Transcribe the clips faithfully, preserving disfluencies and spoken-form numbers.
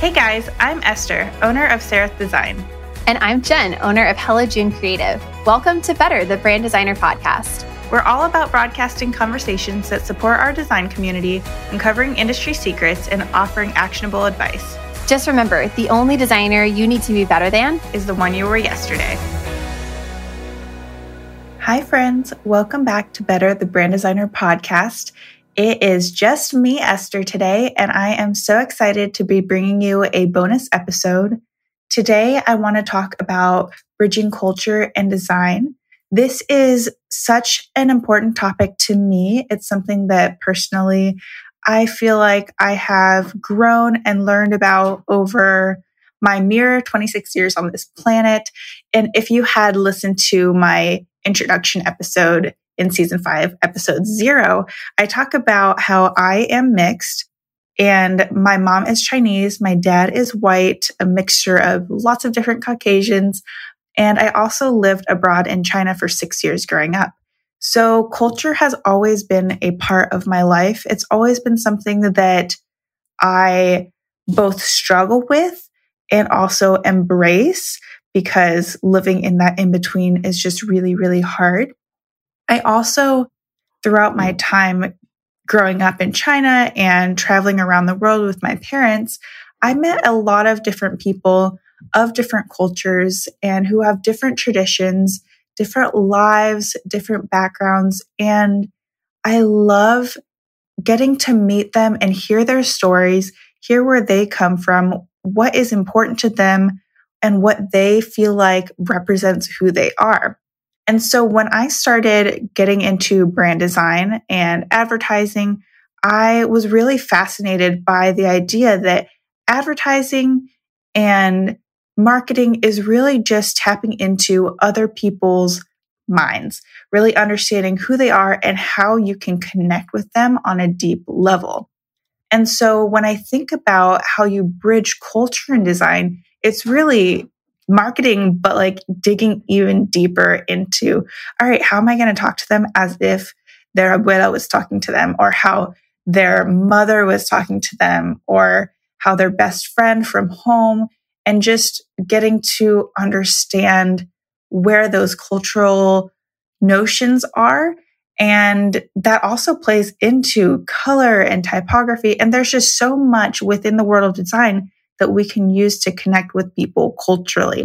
Hey guys, I'm Esther, owner of Seraph Design. And I'm Jen, owner of Hello June Creative. Welcome to Better the Brand Designer Podcast. We're all about broadcasting conversations that support our design community, uncovering industry secrets, and offering actionable advice. Just remember, the only designer you need to be better than is the one you were yesterday. Hi friends, welcome back to Better the Brand Designer Podcast. It is just me, Esther, today, and I am so excited to be bringing you a bonus episode. Today, I want to talk about bridging culture and design. This is such an important topic to me. It's something that personally I feel like I have grown and learned about over my mere twenty-six years on this planet. And if you had listened to my introduction episode in season five, episode zero, I talk about how I am mixed and my mom is Chinese, my dad is white, a mixture of lots of different Caucasians. And I also lived abroad in China for six years growing up. So culture has always been a part of my life. It's always been something that I both struggle with and also embrace because living in that in-between is just really, really hard. I also, throughout my time growing up in China and traveling around the world with my parents, I met a lot of different people of different cultures and who have different traditions, different lives, different backgrounds. And I love getting to meet them and hear their stories, hear where they come from, what is important to them, and what they feel like represents who they are. And so when I started getting into brand design and advertising, I was really fascinated by the idea that advertising and marketing is really just tapping into other people's minds, really understanding who they are and how you can connect with them on a deep level. And so when I think about how you bridge culture and design, it's really marketing, but like digging even deeper into, all right, how am I going to talk to them as if their abuela was talking to them, or how their mother was talking to them, or how their best friend from home, and just getting to understand where those cultural notions are. And that also plays into color and typography. And there's just so much within the world of design that we can use to connect with people culturally.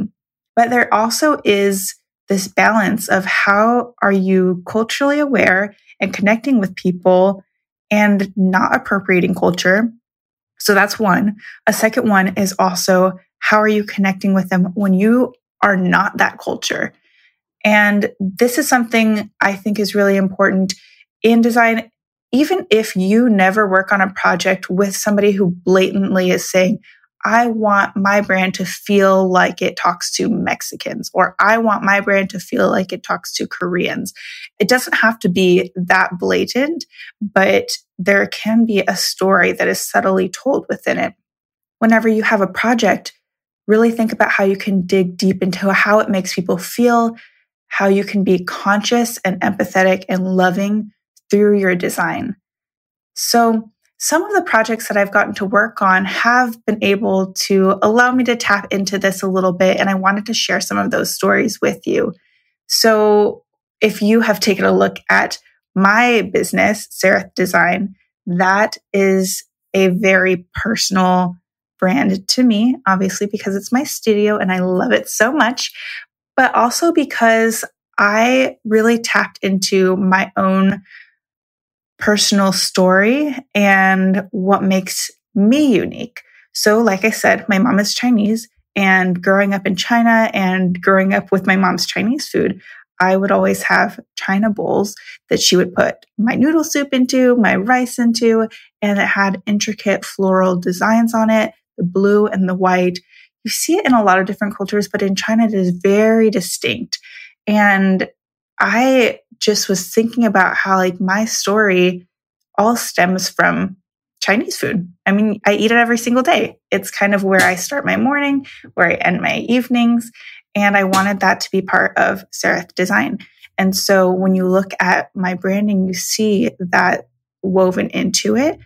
But there also is this balance of how are you culturally aware and connecting with people and not appropriating culture. So that's one. A second one is also how are you connecting with them when you are not that culture? And this is something I think is really important in design. Even if you never work on a project with somebody who blatantly is saying, I want my brand to feel like it talks to Mexicans, or I want my brand to feel like it talks to Koreans. It doesn't have to be that blatant, but there can be a story that is subtly told within it. Whenever you have a project, really think about how you can dig deep into how it makes people feel, how you can be conscious and empathetic and loving through your design. So some of the projects that I've gotten to work on have been able to allow me to tap into this a little bit, and I wanted to share some of those stories with you. So if you have taken a look at my business, Seraph Design, that is a very personal brand to me, obviously, because it's my studio and I love it so much, but also because I really tapped into my own personal story and what makes me unique. So like I said, my mom is Chinese, and growing up in China and growing up with my mom's Chinese food, I would always have China bowls that she would put my noodle soup into, my rice into, and it had intricate floral designs on it, the blue and the white. You see it in a lot of different cultures, but in China, it is very distinct. And I just was thinking about how like my story all stems from Chinese food. I mean, I eat it every single day. It's kind of where I start my morning, where I end my evenings. And I wanted that to be part of Seraph Design. And so when you look at my branding, you see that woven into it.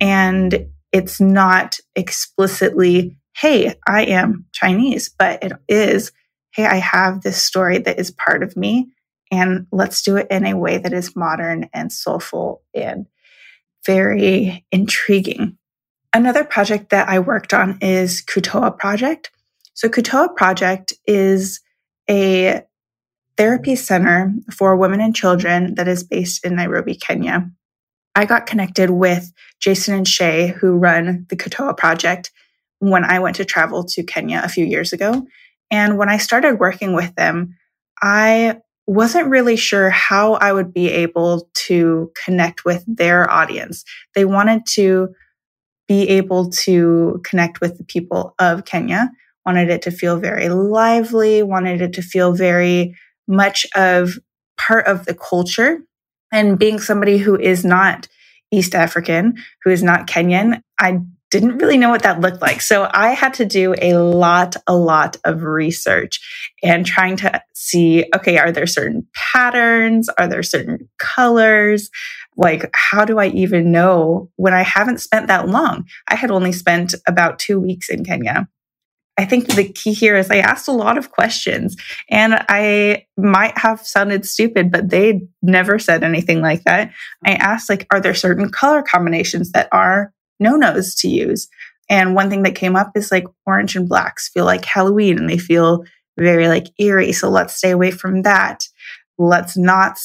And it's not explicitly, hey, I am Chinese, but it is, hey, I have this story that is part of me, and let's do it in a way that is modern and soulful and very intriguing. Another project that I worked on is Kutoa Project. So Kutoa Project is a therapy center for women and children that is based in Nairobi, Kenya. I got connected with Jason and Shay, who run the Kutoa Project, when I went to travel to Kenya a few years ago. And when I started working with them, I wasn't really sure how I would be able to connect with their audience. They wanted to be able to connect with the people of Kenya, wanted it to feel very lively, wanted it to feel very much of part of the culture. And being somebody who is not East African, who is not Kenyan, I didn't really know what that looked like. So I had to do a lot, a lot of research and trying to see, okay, are there certain patterns? Are there certain colors? Like, how do I even know when I haven't spent that long? I had only spent about two weeks in Kenya. I think the key here is I asked a lot of questions, and I might have sounded stupid, but they never said anything like that. I asked, like, are there certain color combinations that are no-nos to use? And one thing that came up is like orange and blacks feel like Halloween and they feel very like eerie. So let's stay away from that. Let's not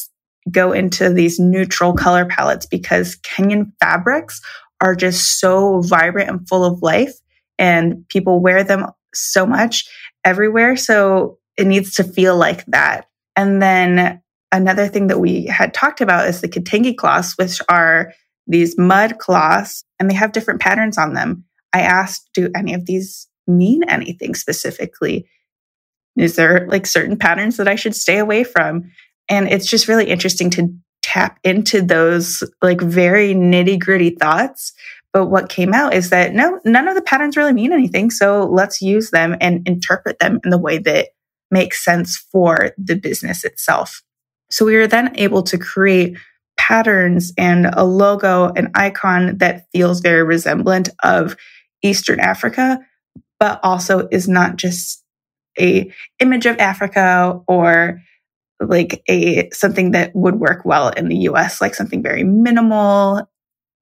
go into these neutral color palettes because Kenyan fabrics are just so vibrant and full of life, and people wear them so much everywhere. So it needs to feel like that. And then another thing that we had talked about is the Kitenge cloths, which are these mud cloths, and they have different patterns on them. I asked, do any of these mean anything specifically? Is there like certain patterns that I should stay away from? And it's just really interesting to tap into those like very nitty gritty thoughts. But what came out is that no, none of the patterns really mean anything. So let's use them and interpret them in the way that makes sense for the business itself. So we were then able to create patterns and a logo, an icon that feels very resemblant of Eastern Africa, but also is not just a image of Africa or like a something that would work well in the U S, like something very minimal.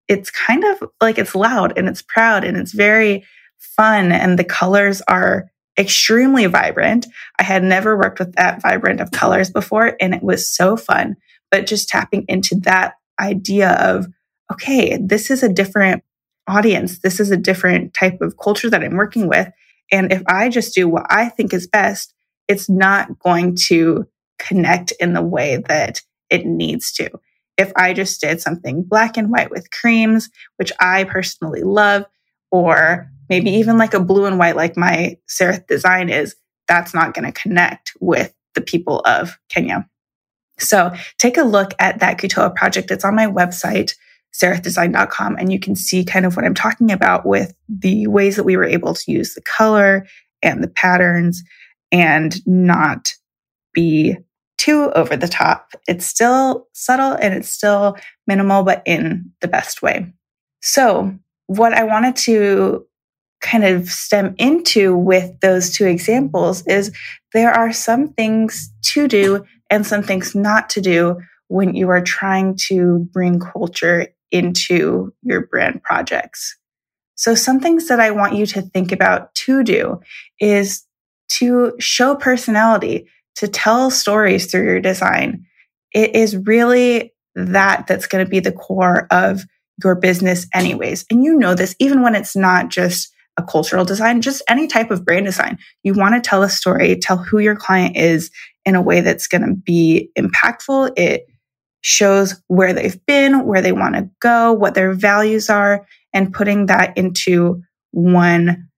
It's kind of like it's loud and it's proud and it's very fun, and the colors are extremely vibrant. I had never worked with that vibrant of colors before, and it was so fun. But just tapping into that idea of, okay, this is a different audience. This is a different type of culture that I'm working with. And if I just do what I think is best, it's not going to connect in the way that it needs to. If I just did something black and white with creams, which I personally love, or maybe even like a blue and white, like my Seraph Design is, that's not going to connect with the people of Kenya. So take a look at that Kutoa project. It's on my website, seraph design dot com, and you can see kind of what I'm talking about with the ways that we were able to use the color and the patterns and not be too over the top. It's still subtle and it's still minimal, but in the best way. So what I wanted to kind of stem into with those two examples is there are some things to do and some things not to do when you are trying to bring culture into your brand projects. So some things that I want you to think about to do is to show personality, to tell stories through your design. It is really that that's going to be the core of your business anyways. And you know this, even when it's not just a cultural design, just any type of brand design. You want to tell a story, tell who your client is in a way that's going to be impactful. It shows where they've been, where they want to go, what their values are, and putting that into one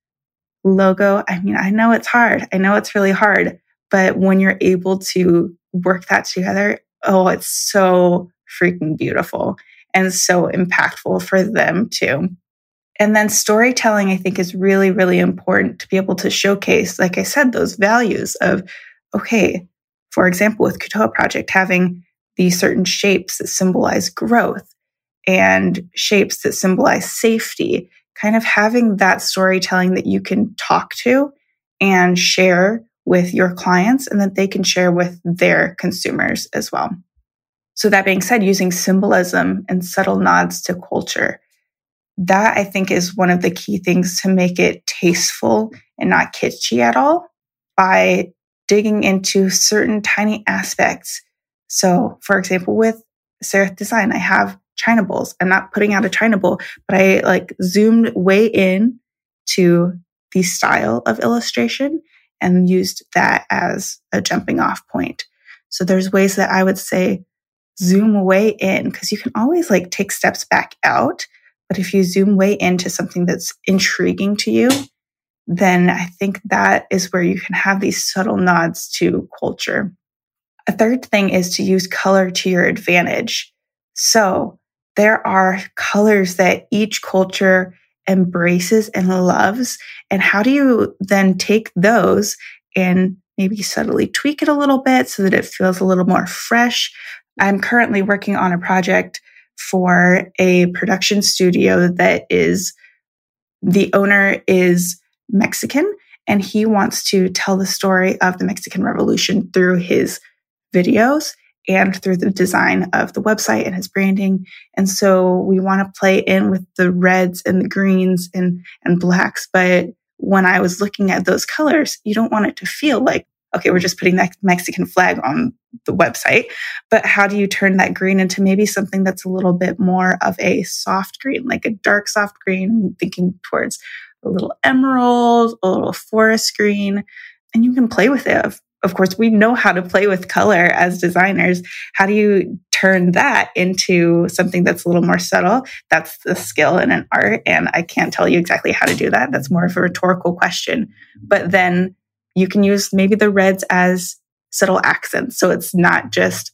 logo. I mean, I know it's hard. I know it's really hard, but when you're able to work that together, oh, it's so freaking beautiful and so impactful for them too. And then storytelling, I think, is really, really important to be able to showcase, like I said, those values of, okay, for example, with Kutoa Project, having these certain shapes that symbolize growth and shapes that symbolize safety kind of having that storytelling that you can talk to and share with your clients and that they can share with their consumers as well. So that being said, using symbolism and subtle nods to culture, that I think is one of the key things to make it tasteful and not kitschy at all by digging into certain tiny aspects. So for example, with Seraph Design, I have China bowls. I'm not putting out a China bowl, but I like zoomed way in to the style of illustration and used that as a jumping off point. So there's ways that I would say zoom way in, because you can always like take steps back out. But if you zoom way into something that's intriguing to you, then I think that is where you can have these subtle nods to culture. A third thing is to use color to your advantage. So there are colors that each culture embraces and loves. And how do you then take those and maybe subtly tweak it a little bit so that it feels a little more fresh? I'm currently working on a project for a production studio that is, the owner is Mexican, and he wants to tell the story of the Mexican Revolution through his videos and through the design of the website and his branding. And so we want to play in with the reds and the greens and, and blacks. But when I was looking at those colors, you don't want it to feel like, okay, we're just putting that Mexican flag on the website. But how do you turn that green into maybe something that's a little bit more of a soft green, like a dark soft green, thinking towards a little emerald, a little forest green, and you can play with it. Of course, we know how to play with color as designers. How do you turn that into something that's a little more subtle? That's the skill in an art. And I can't tell you exactly how to do that. That's more of a rhetorical question. But then you can use maybe the reds as subtle accents. So it's not just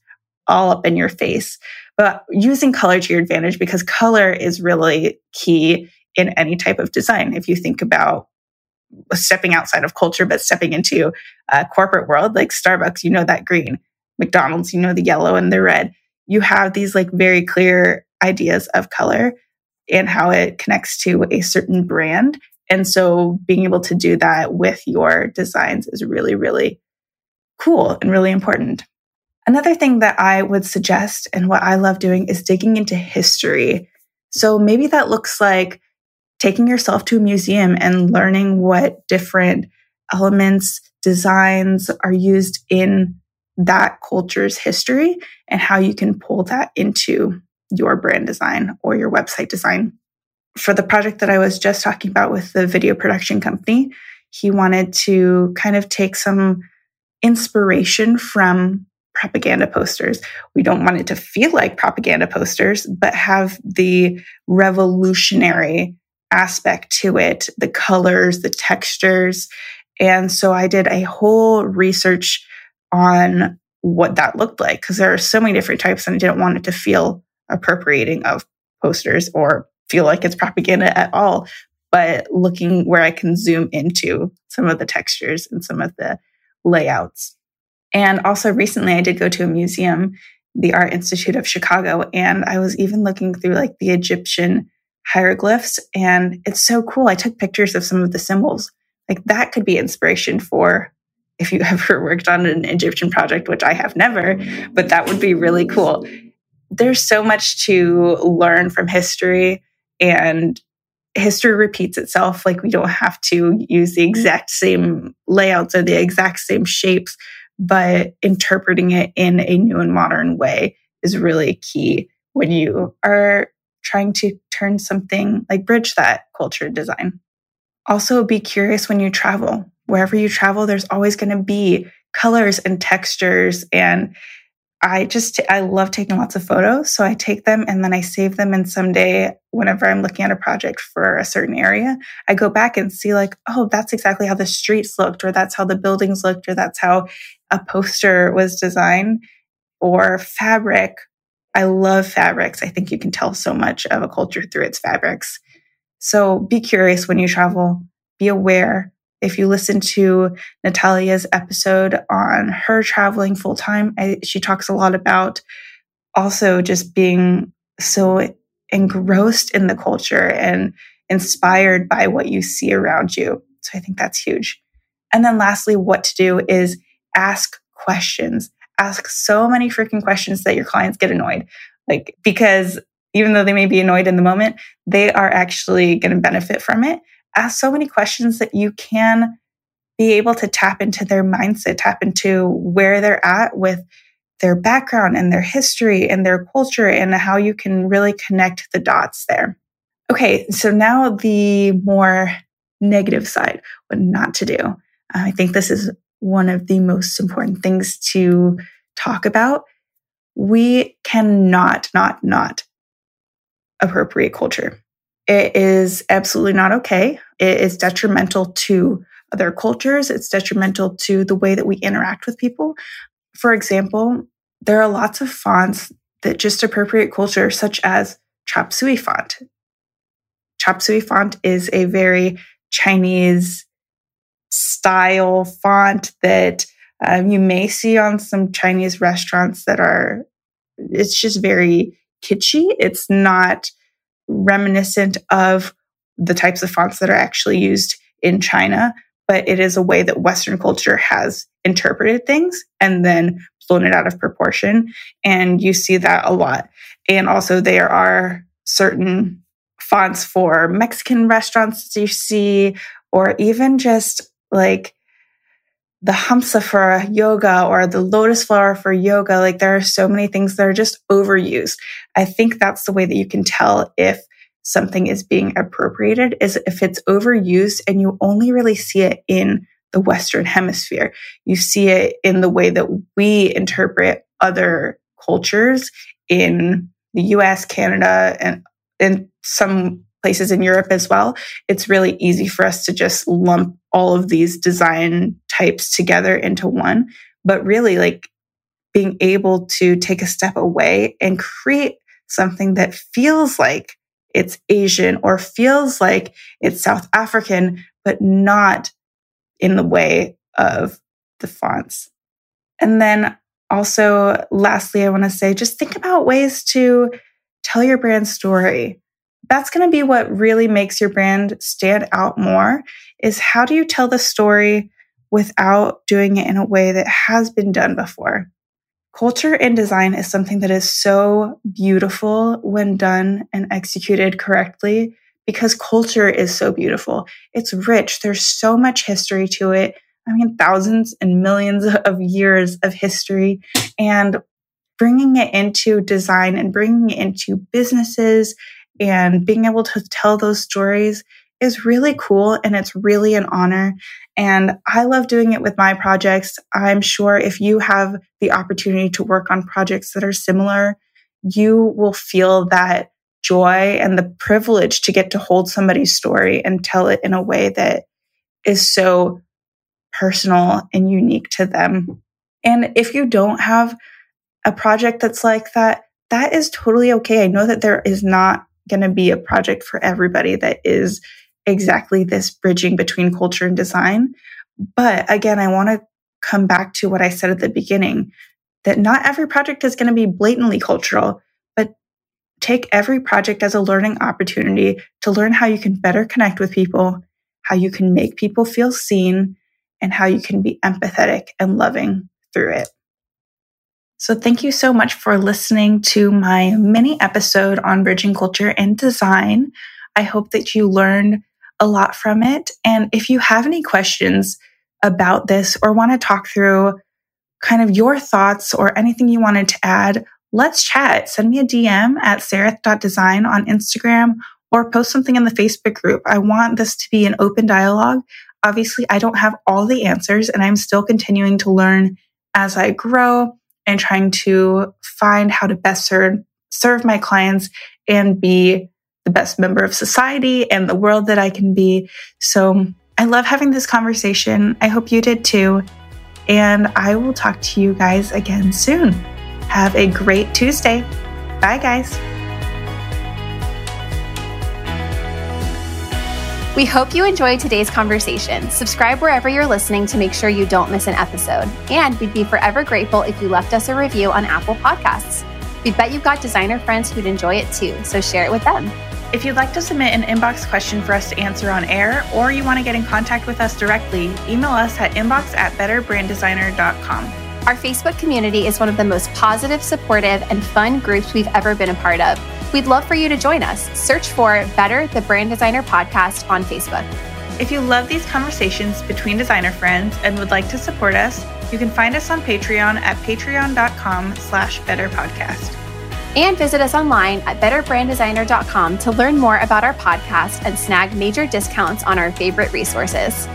all up in your face, but using color to your advantage, because color is really key in any type of design. If you think about stepping outside of culture, but stepping into a corporate world, like Starbucks, you know that green. McDonald's, you know the yellow and the red. You have these like very clear ideas of color and how it connects to a certain brand. And so being able to do that with your designs is really, really cool and really important. Another thing that I would suggest and what I love doing is digging into history. So maybe that looks like taking yourself to a museum and learning what different elements, designs are used in that culture's history and how you can pull that into your brand design or your website design. For the project that I was just talking about with the video production company, he wanted to kind of take some inspiration from propaganda posters. We don't want it to feel like propaganda posters, but have the revolutionary aspect to it, the colors, the textures. And so I did a whole research on what that looked like, because there are so many different types and I didn't want it to feel appropriating of posters or feel like it's propaganda at all. But looking where I can zoom into some of the textures and some of the layouts. And also recently I did go to a museum, the Art Institute of Chicago, and I was even looking through like the Egyptian hieroglyphs, and it's so cool. I took pictures of some of the symbols. Like that could be inspiration for if you ever worked on an Egyptian project, which I have never, but that would be really cool. There's so much to learn from history, and history repeats itself. Like we don't have to use the exact same layouts or the exact same shapes, but interpreting it in a new and modern way is really key when you are trying to turn something like bridge that culture design. Also be curious when you travel. Wherever you travel, there's always going to be colors and textures. And I just, I love taking lots of photos. So I take them and then I save them. And someday whenever I'm looking at a project for a certain area, I go back and see like, oh, that's exactly how the streets looked, or that's how the buildings looked, or that's how a poster was designed, or fabric. I love fabrics. I think you can tell so much of a culture through its fabrics. So be curious when you travel. Be aware. If you listen to Natalia's episode on her traveling full time, she talks a lot about also just being so engrossed in the culture and inspired by what you see around you. So I think that's huge. And then lastly, what to do is ask questions. Ask so many freaking questions that your clients get annoyed. Like, because even though they may be annoyed in the moment, they are actually going to benefit from it. Ask so many questions that you can be able to tap into their mindset, tap into where they're at with their background and their history and their culture and how you can really connect the dots there. Okay, so now the more negative side, what not to do. Uh, I think this is one of the most important things to talk about. We cannot, not, not appropriate culture. It is absolutely not okay. It is detrimental to other cultures. It's detrimental to the way that we interact with people. For example, there are lots of fonts that just appropriate culture, such as Chop Sui font. Chop Sui font is a very Chinese style font that um, you may see on some Chinese restaurants that are, it's just very kitschy. It's not reminiscent of the types of fonts that are actually used in China, but it is a way that Western culture has interpreted things and then blown it out of proportion. And you see that a lot. And also there are certain fonts for Mexican restaurants that you see, or even just like the hamsa for yoga or the lotus flower for yoga. Like there are so many things that are just overused. I think that's the way that you can tell if something is being appropriated, is if it's overused and you only really see it in the Western hemisphere. You see it in the way that we interpret other cultures in the U S, Canada, and in some places in Europe as well. It's really easy for us to just lump all of these design types together into one. But really, like, being able to take a step away and create something that feels like it's Asian or feels like it's South African, but not in the way of the fonts. And then also, lastly, I want to say, just think about ways to tell your brand story. That's going to be what really makes your brand stand out more, is how do you tell the story without doing it in a way that has been done before? Culture and design is something that is so beautiful when done and executed correctly, because culture is so beautiful. It's rich. There's so much history to it. I mean, thousands and millions of years of history. And bringing it into design and bringing it into businesses and being able to tell those stories is really cool, and it's really an honor. And I love doing it with my projects. I'm sure if you have the opportunity to work on projects that are similar, you will feel that joy and the privilege to get to hold somebody's story and tell it in a way that is so personal and unique to them. And if you don't have a project that's like that, that is totally okay. I know that there is not going to be a project for everybody that is exactly this bridging between culture and design. But again, I want to come back to what I said at the beginning, that not every project is going to be blatantly cultural, but take every project as a learning opportunity to learn how you can better connect with people, how you can make people feel seen, and how you can be empathetic and loving through it. So thank you so much for listening to my mini episode on bridging culture and design. I hope that you learned a lot from it. And if you have any questions about this or want to talk through kind of your thoughts or anything you wanted to add, let's chat. Send me a D M at seraph dot design on Instagram, or post something in the Facebook group. I want this to be an open dialogue. Obviously, I don't have all the answers, and I'm still continuing to learn as I grow and trying to find how to best serve, serve my clients and be the best member of society and the world that I can be. So I love having this conversation. I hope you did too. And I will talk to you guys again soon. Have a great Tuesday. Bye, guys. We hope you enjoyed today's conversation. Subscribe wherever you're listening to make sure you don't miss an episode. And we'd be forever grateful if you left us a review on Apple Podcasts. We bet you've got designer friends who'd enjoy it too, so share it with them. If you'd like to submit an inbox question for us to answer on air, or you want to get in contact with us directly, email us at inbox at betterbranddesigner.com. Our Facebook community is one of the most positive, supportive, and fun groups we've ever been a part of. We'd love for you to join us. Search for Better the Brand Designer Podcast on Facebook. If you love these conversations between designer friends and would like to support us, you can find us on Patreon at patreon.com slash betterpodcast. And visit us online at better brand designer dot com to learn more about our podcast and snag major discounts on our favorite resources.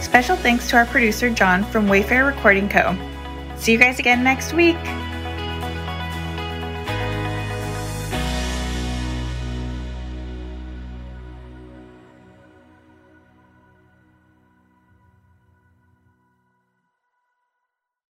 Special thanks to our producer, John, from Wayfair Recording Co. See you guys again next week.